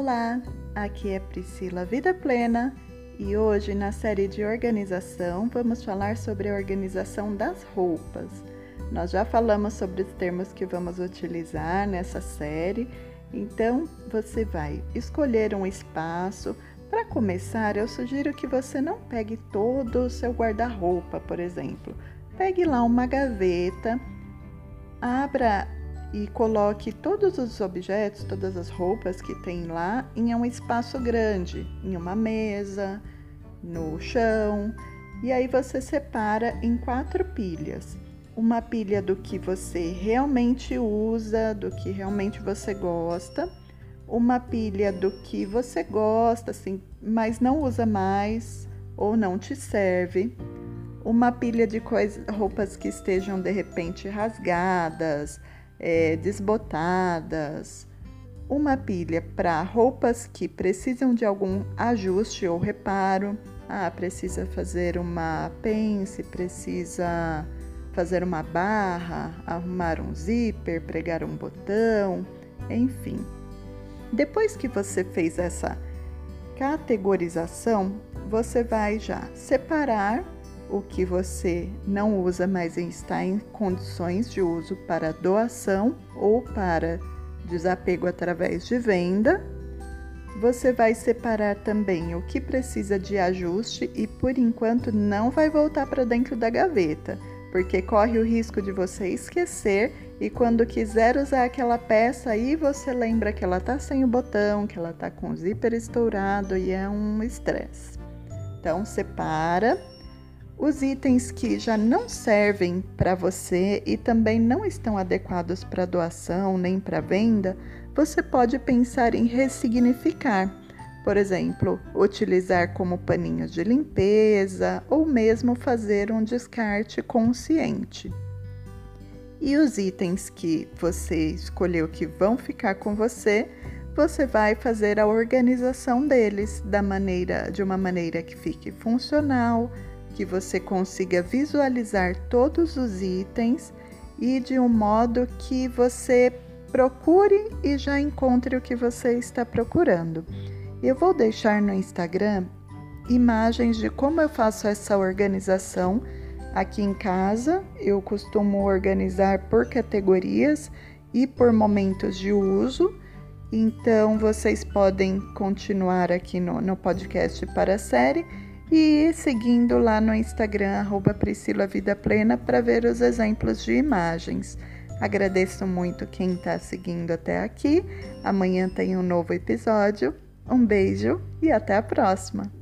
Olá, aqui é Priscila Vida Plena e hoje na série de organização vamos falar sobre a organização das roupas. Nós já falamos sobre os termos que vamos utilizar nessa série, então você vai escolher um espaço. Para começar, eu sugiro que você não pegue todo o seu guarda-roupa, por exemplo. Pegue lá uma gaveta, abra e coloque todos os objetos, todas as roupas que tem lá em um espaço grande, em uma mesa, no chão. E aí você separa em 4 pilhas. Uma pilha do que você realmente usa, do que realmente você gosta. Uma pilha do que você gosta, assim, mas não usa mais ou não te serve. Uma pilha de roupas que estejam, de repente, rasgadas, desbotadas, uma pilha para roupas que precisam de algum ajuste ou reparo, precisa fazer uma pence, precisa fazer uma barra, arrumar um zíper, pregar um botão, enfim. Depois que você fez essa categorização, você vai já separar o que você não usa, mas está em condições de uso para doação ou para desapego através de venda. Você vai separar também o que precisa de ajuste e, por enquanto, não vai voltar para dentro da gaveta, porque corre o risco de você esquecer e, quando quiser usar aquela peça, aí você lembra que ela está sem o botão, que ela está com o zíper estourado e é um estresse. Então, separa. Os itens que já não servem para você e também não estão adequados para doação nem para venda, você pode pensar em ressignificar. Por exemplo, utilizar como paninhos de limpeza ou mesmo fazer um descarte consciente. E os itens que você escolheu que vão ficar com você, você vai fazer a organização deles de uma maneira que fique funcional, que você consiga visualizar todos os itens e de um modo que você procure e já encontre o que você está procurando. Eu vou deixar no Instagram imagens de como eu faço essa organização aqui em casa. Eu costumo organizar por categorias e por momentos de uso. Então, vocês podem continuar aqui no podcast para a série e seguindo lá no Instagram, @PriscilaVidaPlena, para ver os exemplos de imagens. Agradeço muito quem está seguindo até aqui. Amanhã tem um novo episódio. Um beijo e até a próxima!